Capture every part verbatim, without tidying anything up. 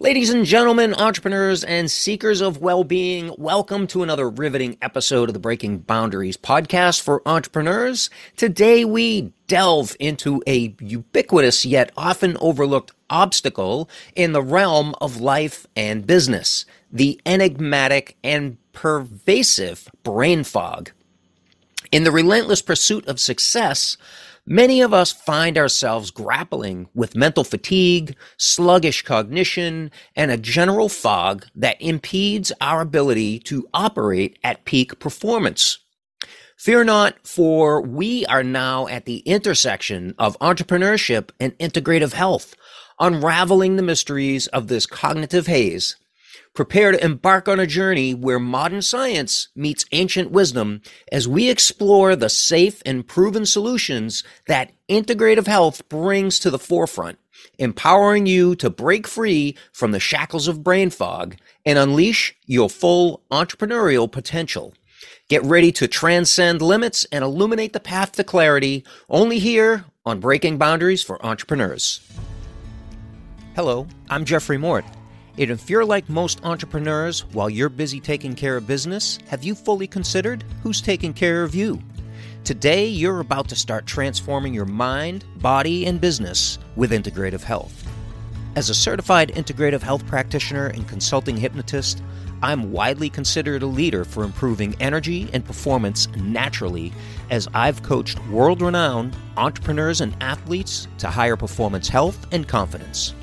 Ladies and gentlemen, entrepreneurs and seekers of well-being, welcome to another riveting episode of the Breaking Boundaries podcast for entrepreneurs. Today we delve into a ubiquitous yet often overlooked obstacle in the realm of life and business, the enigmatic and pervasive brain fog. In the relentless pursuit of success, many of us find ourselves grappling with mental fatigue, sluggish cognition, and a general fog that impedes our ability to operate at peak performance. Fear not, for we are now at the intersection of entrepreneurship and integrative health, unraveling the mysteries of this cognitive haze. Prepare to embark on a journey where modern science meets ancient wisdom as we explore the safe and proven solutions that integrative health brings to the forefront, empowering you to break free from the shackles of brain fog and unleash your full entrepreneurial potential. Get ready to transcend limits and illuminate the path to clarity, only here on Breaking Boundaries for Entrepreneurs. Hello, I'm Jeffrey Mort. And if you're like most entrepreneurs, while you're busy taking care of business, have you fully considered who's taking care of you? Today, you're about to start transforming your mind, body, and business with integrative health. As a certified integrative health practitioner and consulting hypnotist, I'm widely considered a leader for improving energy and performance naturally, as I've coached world-renowned entrepreneurs and athletes to higher performance health and confidence.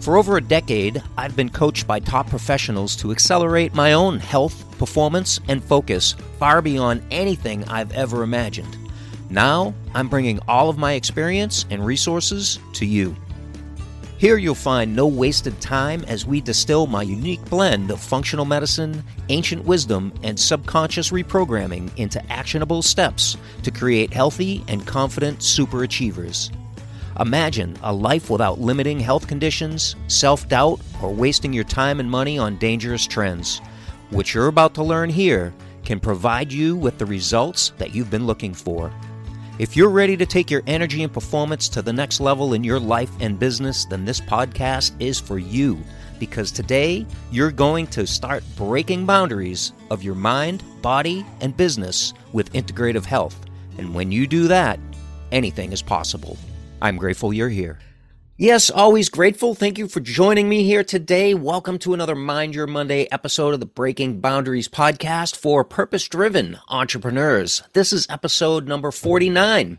For over a decade, I've been coached by top professionals to accelerate my own health, performance, and focus far beyond anything I've ever imagined. Now, I'm bringing all of my experience and resources to you. Here you'll find no wasted time as we distill my unique blend of functional medicine, ancient wisdom, and subconscious reprogramming into actionable steps to create healthy and confident superachievers. Imagine a life without limiting health conditions, self-doubt, or wasting your time and money on dangerous trends. What you're about to learn here can provide you with the results that you've been looking for. If you're ready to take your energy and performance to the next level in your life and business, then this podcast is for you, because today you're going to start breaking boundaries of your mind, body, and business with integrative health. And when you do that, anything is possible. I'm grateful you're here. Yes, always grateful. Thank you for joining me here today. Welcome to another Mind Your Monday episode of the Breaking Boundaries podcast for purpose-driven entrepreneurs. This is episode number forty-nine.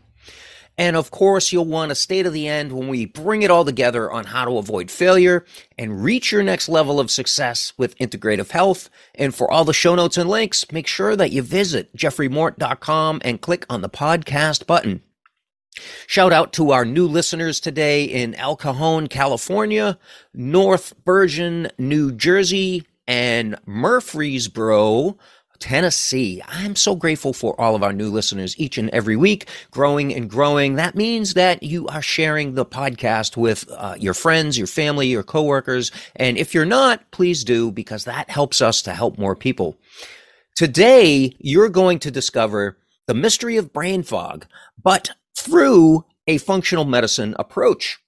And of course, you'll want to stay to the end when we bring it all together on how to avoid failure and reach your next level of success with integrative health. And for all the show notes and links, make sure that you visit jeffrey mort dot com and click on the podcast button. Shout out to our new listeners today in El Cajon, California, North Bergen, New Jersey, and Murfreesboro, Tennessee. I'm so grateful for all of our new listeners each and every week, growing and growing. That means that you are sharing the podcast with uh, your friends, your family, your coworkers. And if you're not, please do, because that helps us to help more people. Today, you're going to discover the mystery of brain fog, but through a functional medicine approach.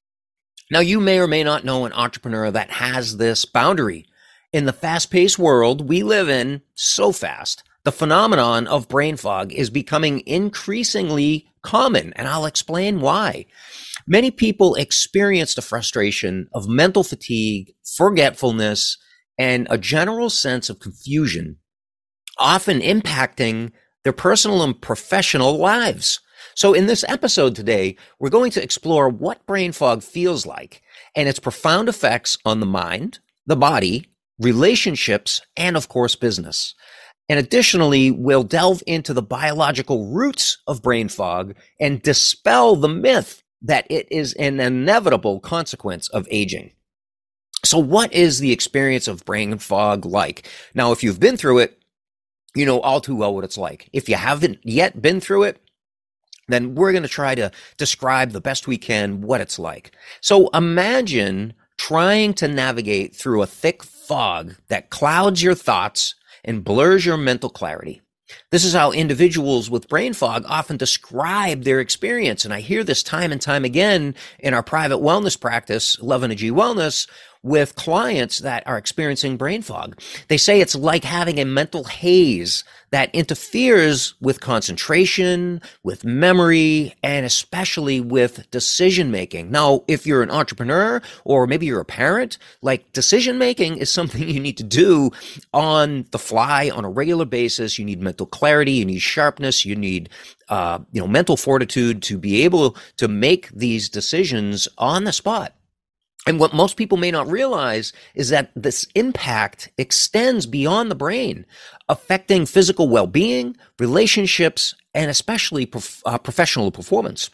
Now, you may or may not know an entrepreneur that has this boundary. In the fast-paced world we live in, so fast, the phenomenon of brain fog is becoming increasingly common, and I'll explain why. Many people experience the frustration of mental fatigue, forgetfulness, and a general sense of confusion, often impacting their personal and professional lives. So in this episode today, we're going to explore what brain fog feels like and its profound effects on the mind, the body, relationships, and of course, business. And additionally, we'll delve into the biological roots of brain fog and dispel the myth that it is an inevitable consequence of aging. So what is the experience of brain fog like? Now, if you've been through it, you know all too well what it's like. If you haven't yet been through it, then we're going to try to describe the best we can what it's like. So imagine trying to navigate through a thick fog that clouds your thoughts and blurs your mental clarity. This is how individuals with brain fog often describe their experience. And I hear this time and time again in our private wellness practice, Love Energy Wellness, with clients that are experiencing brain fog. They say it's like having a mental haze that interferes with concentration, with memory, and especially with decision making. Now, if you're an entrepreneur or maybe you're a parent, like decision making is something you need to do on the fly on a regular basis. You need mental clarity, you need sharpness, you need uh, you know, mental fortitude to be able to make these decisions on the spot. And what most people may not realize is that this impact extends beyond the brain, affecting physical well-being, relationships, and especially prof- uh, professional performance.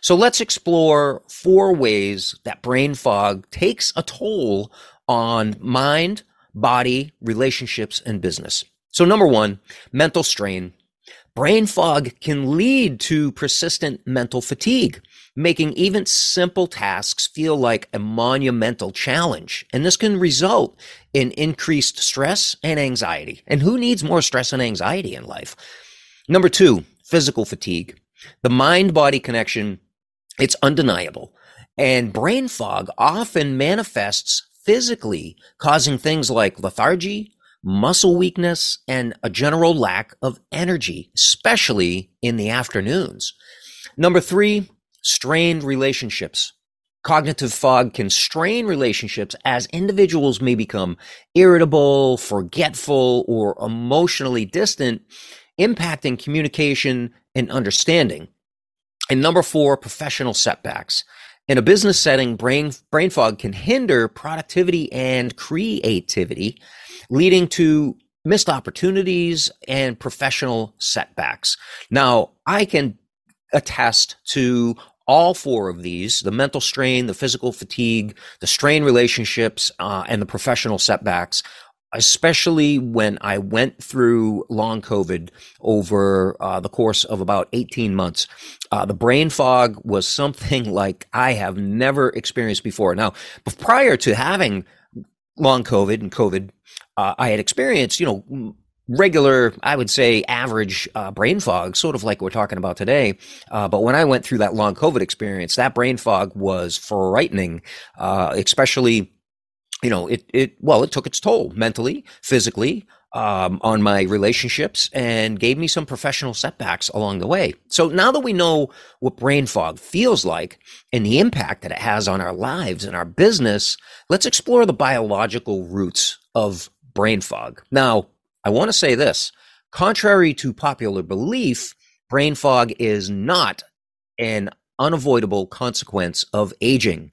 So let's explore four ways that brain fog takes a toll on mind, body, relationships, and business. So number one, mental strain. Brain fog can lead to persistent mental fatigue, making even simple tasks feel like a monumental challenge. And this can result in increased stress and anxiety. And who needs more stress and anxiety in life? Number two, physical fatigue. The mind-body connection, it's undeniable. And brain fog often manifests physically, causing things like lethargy, muscle weakness, and a general lack of energy, especially in the afternoons. Number three, strained relationships. Cognitive fog can strain relationships as individuals may become irritable, forgetful, or emotionally distant, impacting communication and understanding. And number four, professional setbacks. In a business setting, brain, brain fog can hinder productivity and creativity, leading to missed opportunities and professional setbacks. Now, I can attest to all four of these, the mental strain, the physical fatigue, the strained relationships, uh, and the professional setbacks, especially when I went through long COVID over uh, the course of about eighteen months. Uh, the brain fog was something like I have never experienced before. Now, prior to having long COVID and COVID, uh, I had experienced, you know, regular, I would say average uh, brain fog, sort of like we're talking about today. Uh, but when I went through that long COVID experience, that brain fog was frightening, uh, especially, you know, it, it, well, it took its toll mentally, physically, um, on my relationships and gave me some professional setbacks along the way. So now that we know what brain fog feels like and the impact that it has on our lives and our business, let's explore the biological roots of brain fog. Now, I want to say this, contrary to popular belief, brain fog is not an unavoidable consequence of aging.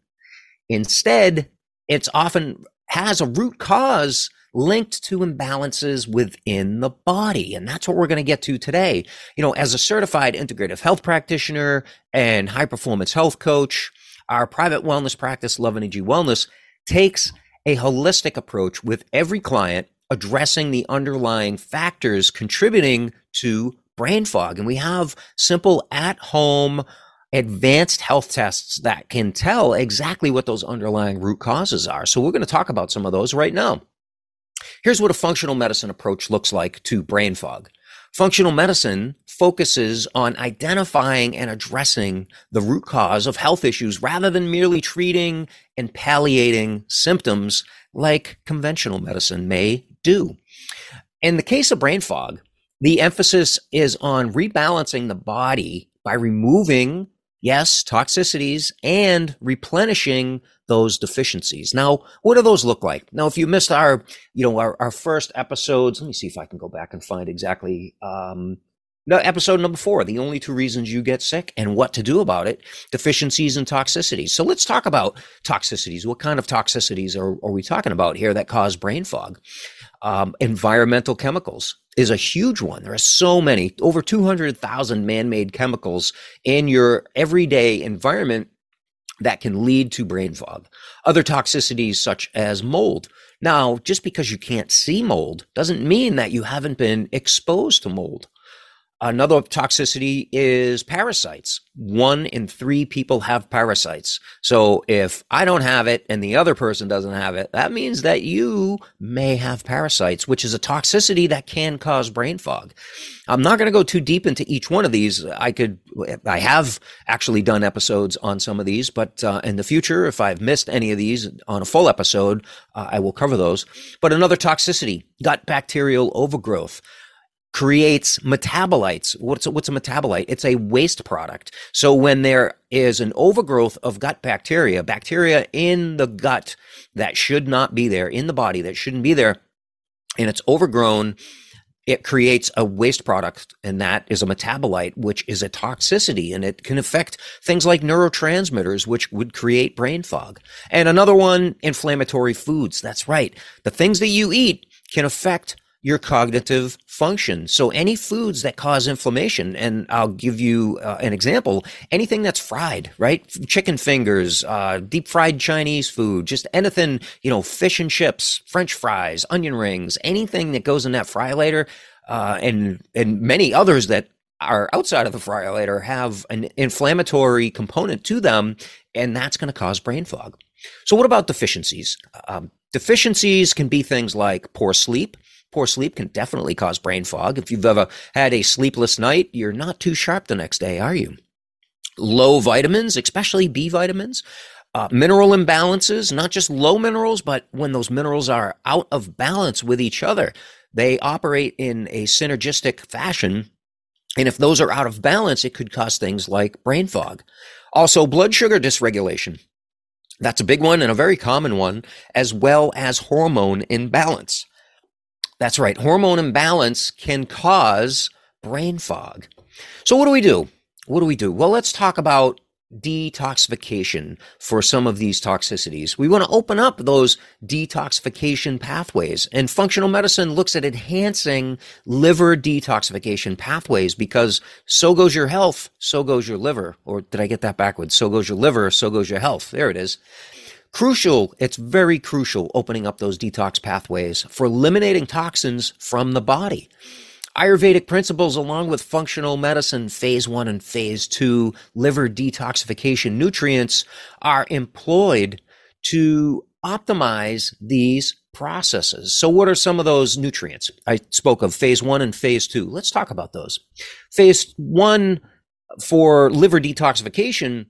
Instead, it's often has a root cause linked to imbalances within the body. And that's what we're going to get to today. You know, as a certified integrative health practitioner and high performance health coach, our private wellness practice, Love Energy Wellness, takes a holistic approach with every client, addressing the underlying factors contributing to brain fog. And we have simple at-home advanced health tests that can tell exactly what those underlying root causes are. So we're going to talk about some of those right now. Here's what a functional medicine approach looks like to brain fog. Functional medicine focuses on identifying and addressing the root cause of health issues rather than merely treating and palliating symptoms like conventional medicine may do. In the case of brain fog, the emphasis is on rebalancing the body by removing, yes, toxicities and replenishing those deficiencies. Now, what do those look like? Now, if you missed our, you know, our, our first episodes, let me see if I can go back and find exactly, um, no, episode number four, the only two reasons you get sick and what to do about it, deficiencies and toxicities. So let's talk about toxicities. What kind of toxicities are, are we talking about here that cause brain fog? Um, environmental chemicals is a huge one. There are so many, over two hundred thousand man-made chemicals in your everyday environment that can lead to brain fog. Other toxicities such as mold. Now, just because you can't see mold doesn't mean that you haven't been exposed to mold. Another toxicity is parasites. One in three people have parasites. So if I don't have it and the other person doesn't have it, that means that you may have parasites, which is a toxicity that can cause brain fog. I'm not going to go too deep into each one of these. I could, I have actually done episodes on some of these, but uh, in the future, if I've missed any of these on a full episode, uh, I will cover those. But another toxicity, gut bacterial overgrowth. Creates metabolites. What's a, what's a metabolite? It's a waste product. So when there is an overgrowth of gut bacteria, bacteria in the gut that should not be there, in the body that shouldn't be there, and it's overgrown, it creates a waste product, and that is a metabolite, which is a toxicity, and it can affect things like neurotransmitters, which would create brain fog. And another one, inflammatory foods. That's right. The things that you eat can affect your cognitive function. So any foods that cause inflammation, and I'll give you uh, an example, anything that's fried, right? Chicken fingers, uh, deep fried Chinese food, just anything, you know, fish and chips, French fries, onion rings, anything that goes in that fryolator, uh, and, and many others that are outside of the fryolator have an inflammatory component to them, and that's going to cause brain fog. So what about deficiencies? Um, deficiencies can be things like poor sleep. Poor sleep can definitely cause brain fog. If you've ever had a sleepless night, you're not too sharp the next day, are you? Low vitamins, especially B vitamins, uh, mineral imbalances, not just low minerals, but when those minerals are out of balance with each other, they operate in a synergistic fashion. And if those are out of balance, it could cause things like brain fog. Also, blood sugar dysregulation. That's a big one and a very common one, as well as hormone imbalance. That's right. Hormone imbalance can cause brain fog. So what do we do? What do we do? Well, let's talk about detoxification for some of these toxicities. We want to open up those detoxification pathways, and functional medicine looks at enhancing liver detoxification pathways, because so goes your health, so goes your liver. Or did I get that backwards? So goes your liver, so goes your health. There it is. Crucial, it's very crucial, opening up those detox pathways for eliminating toxins from the body. Ayurvedic principles, along with functional medicine, phase one and phase two liver detoxification nutrients, are employed to optimize these processes. So what are some of those nutrients? I spoke of phase one and phase two. Let's talk about those. Phase one for liver detoxification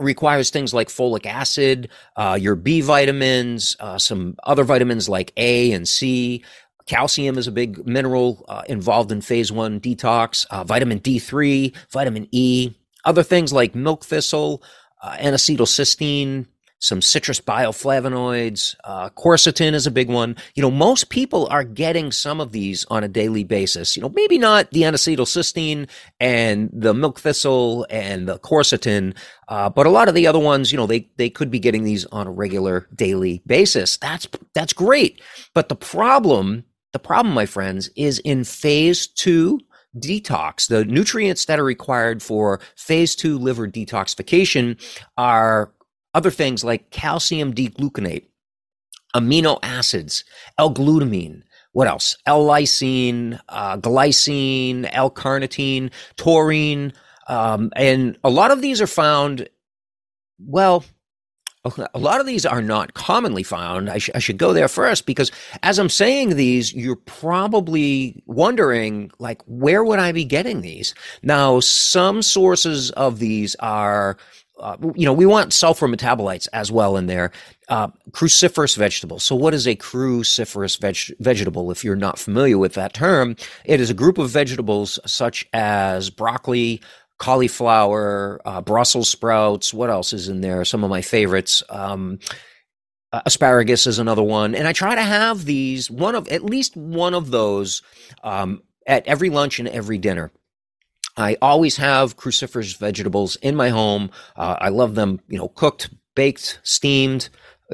requires things like folic acid, uh, your B vitamins, uh, some other vitamins like A and C. Calcium is a big mineral uh, involved in phase one detox, uh, vitamin D three, vitamin E, other things like milk thistle, uh, N-acetylcysteine, some citrus bioflavonoids, uh, quercetin is a big one. You know, most people are getting some of these on a daily basis. You know, maybe not the N-acetylcysteine and the milk thistle and the quercetin, uh, but a lot of the other ones, you know, they, they could be getting these on a regular daily basis. That's, that's great. But the problem, the problem, my friends, is in phase two detox. The nutrients that are required for phase two liver detoxification are other things like calcium degluconate, amino acids, L-glutamine, what else? L-lysine, uh, glycine, L-carnitine, taurine. Um, and a lot of these are found, well, a lot of these are not commonly found. I, sh- I should go there first, because as I'm saying these, you're probably wondering, like, where would I be getting these? Now, some sources of these are... Uh, you know, we want sulfur metabolites as well in there. Uh, cruciferous vegetables. So what is a cruciferous veg- vegetable? If you're not familiar with that term, it is a group of vegetables such as broccoli, cauliflower, uh, Brussels sprouts. What else is in there? Some of my favorites. Um, Uh, asparagus is another one. And I try to have these, one of, at least one of those um, at every lunch and every dinner. I always have cruciferous vegetables in my home. Uh, I love them, you know, cooked, baked, steamed,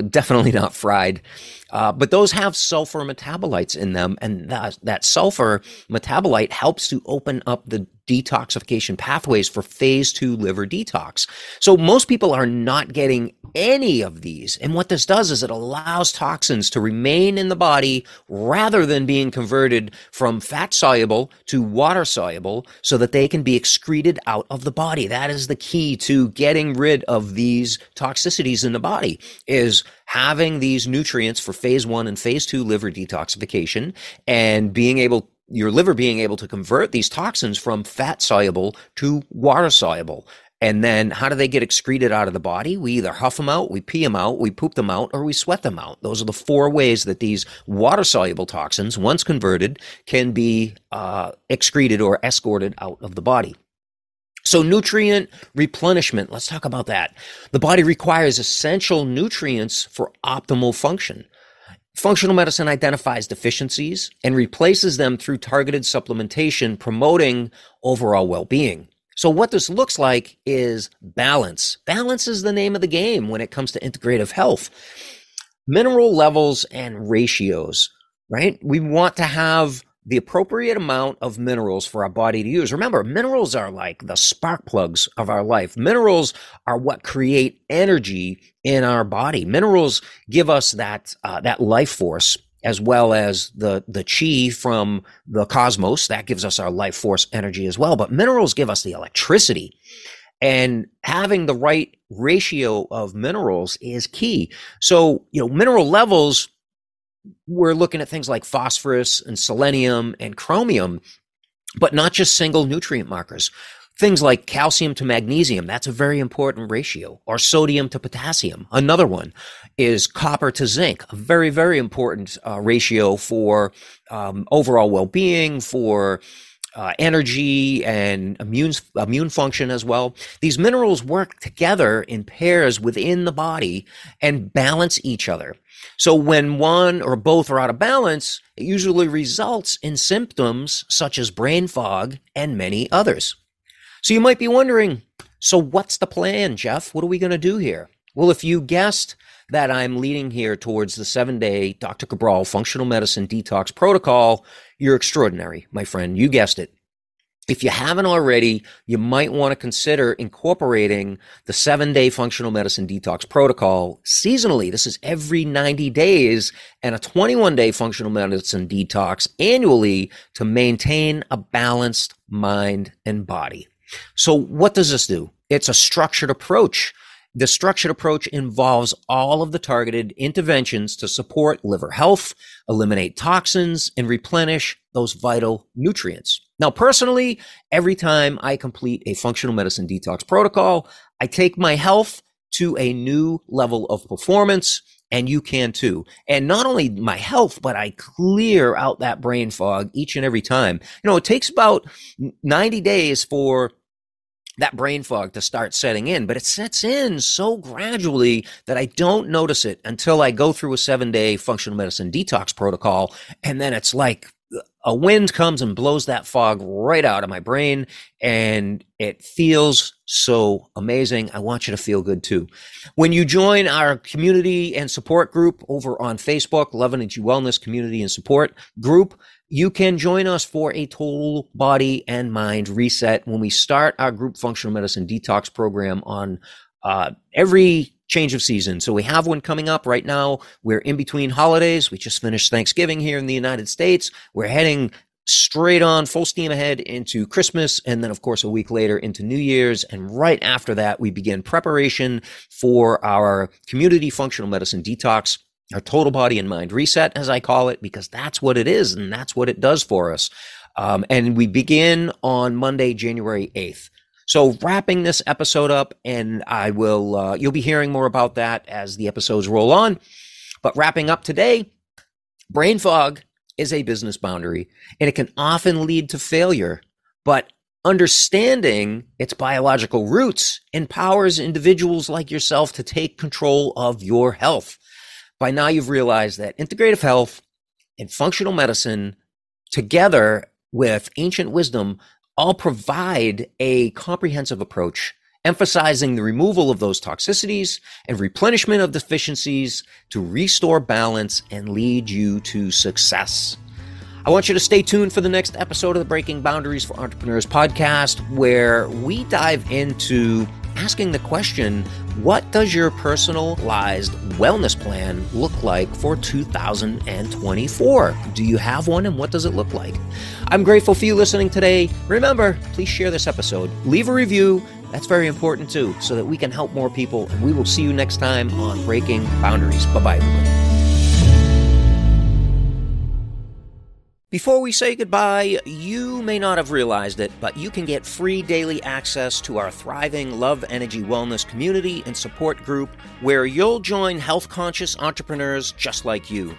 definitely not fried. Uh, but those have sulfur metabolites in them, and that, that sulfur metabolite helps to open up the detoxification pathways for phase two liver detox. So most people are not getting any of these. And what this does is it allows toxins to remain in the body rather than being converted from fat soluble to water soluble so that they can be excreted out of the body. That is the key to getting rid of these toxicities in the body, is having these nutrients for phase one and phase two liver detoxification and being able your liver being able to convert these toxins from fat soluble to water soluble. And then how do they get excreted out of the body? We either huff them out, we pee them out, we poop them out, or we sweat them out. Those are the four ways that these water-soluble toxins, once converted, can be uh, excreted or escorted out of the body. So nutrient replenishment, let's talk about that. The body requires essential nutrients for optimal function. Functional medicine identifies deficiencies and replaces them through targeted supplementation, promoting overall well-being. So what this looks like is balance. Balance is the name of the game when it comes to integrative health. Mineral levels and ratios, right? We want to have the appropriate amount of minerals for our body to use. Remember, minerals are like the spark plugs of our life. Minerals are what create energy in our body. Minerals give us that uh, that life force, as well as the, the chi from the cosmos. That gives us our life force energy as well. But minerals give us the electricity. And having the right ratio of minerals is key. So, you know, mineral levels, we're looking at things like phosphorus and selenium and chromium, but not just single nutrient markers. Things like calcium to magnesium, that's a very important ratio, or sodium to potassium. Another one is copper to zinc, a very, very important uh, ratio for um, overall well-being, for uh, energy and immune, immune function as well. These minerals work together in pairs within the body and balance each other. So when one or both are out of balance, it usually results in symptoms such as brain fog and many others. So you might be wondering, so what's the plan, Jeff? What are we going to do here? Well, if you guessed that I'm leading here towards the seven-day Doctor Cabral Functional Medicine Detox Protocol, you're extraordinary, my friend. You guessed it. If you haven't already, you might want to consider incorporating the seven-day Functional Medicine Detox Protocol seasonally. This is every ninety days and a twenty-one day Functional Medicine Detox annually to maintain a balanced mind and body. So what does this do? It's a structured approach. The structured approach involves all of the targeted interventions to support liver health, eliminate toxins, and replenish those vital nutrients. Now, personally, every time I complete a functional medicine detox protocol, I take my health to a new level of performance, and you can too. And not only my health, but I clear out that brain fog each and every time. You know, it takes about ninety days for that brain fog to start setting in, but it sets in so gradually that I don't notice it until I go through a seven-day functional medicine detox protocol, and then it's like a wind comes and blows that fog right out of my brain, and it feels so amazing. I want you to feel good too. When you join our community and support group over on Facebook, Love Energy Wellness Community and Support Group, you can join us for a total body and mind reset when we start our group functional medicine detox program on uh, every change of season. So we have one coming up right now. We're in between holidays. We just finished Thanksgiving here in the United States. We're heading straight on full steam ahead into Christmas. And then, of course, a week later into New Year's. And right after that, we begin preparation for our community functional medicine detox, our total body and mind reset, as I call it, because that's what it is. And that's what it does for us. Um, and we begin on Monday, January eighth. So wrapping this episode up, and I will, uh, you'll be hearing more about that as the episodes roll on. But wrapping up today, brain fog is a business boundary, and it can often lead to failure. But understanding its biological roots empowers individuals like yourself to take control of your health. By now, you've realized that integrative health and functional medicine, together with ancient wisdom, all provide a comprehensive approach, emphasizing the removal of those toxicities and replenishment of deficiencies to restore balance and lead you to success. I want you to stay tuned for the next episode of the Breaking Boundaries for Entrepreneurs podcast, where we dive into asking the question, what does your personalized wellness plan look like for two thousand twenty-four? Do you have one, and what does it look like? I'm grateful for you listening today. Remember, please share this episode. Leave a review. That's very important too, so that we can help more people. And we will see you next time on Breaking Boundaries. Bye-bye, everybody. Before we say goodbye, you may not have realized it, but you can get free daily access to our thriving Love Energy Wellness community and support group, where you'll join health-conscious entrepreneurs just like you.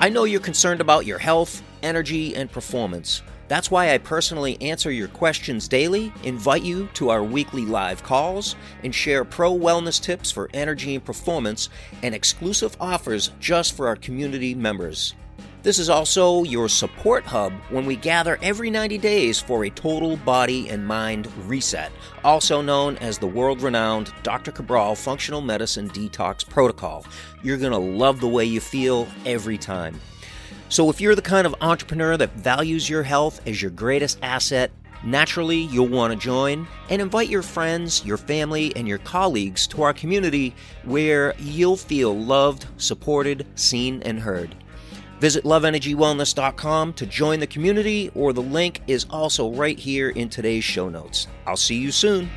I know you're concerned about your health, energy, and performance. That's why I personally answer your questions daily, invite you to our weekly live calls, and share pro wellness tips for energy and performance, and exclusive offers just for our community members. This is also your support hub when we gather every ninety days for a total body and mind reset, also known as the world-renowned Doctor Cabral Functional Medicine Detox Protocol. You're going to love the way you feel every time. So if you're the kind of entrepreneur that values your health as your greatest asset, naturally you'll want to join, and invite your friends, your family, and your colleagues to our community, where you'll feel loved, supported, seen, and heard. Visit love energy wellness dot com to join the community, or the link is also right here in today's show notes. I'll see you soon.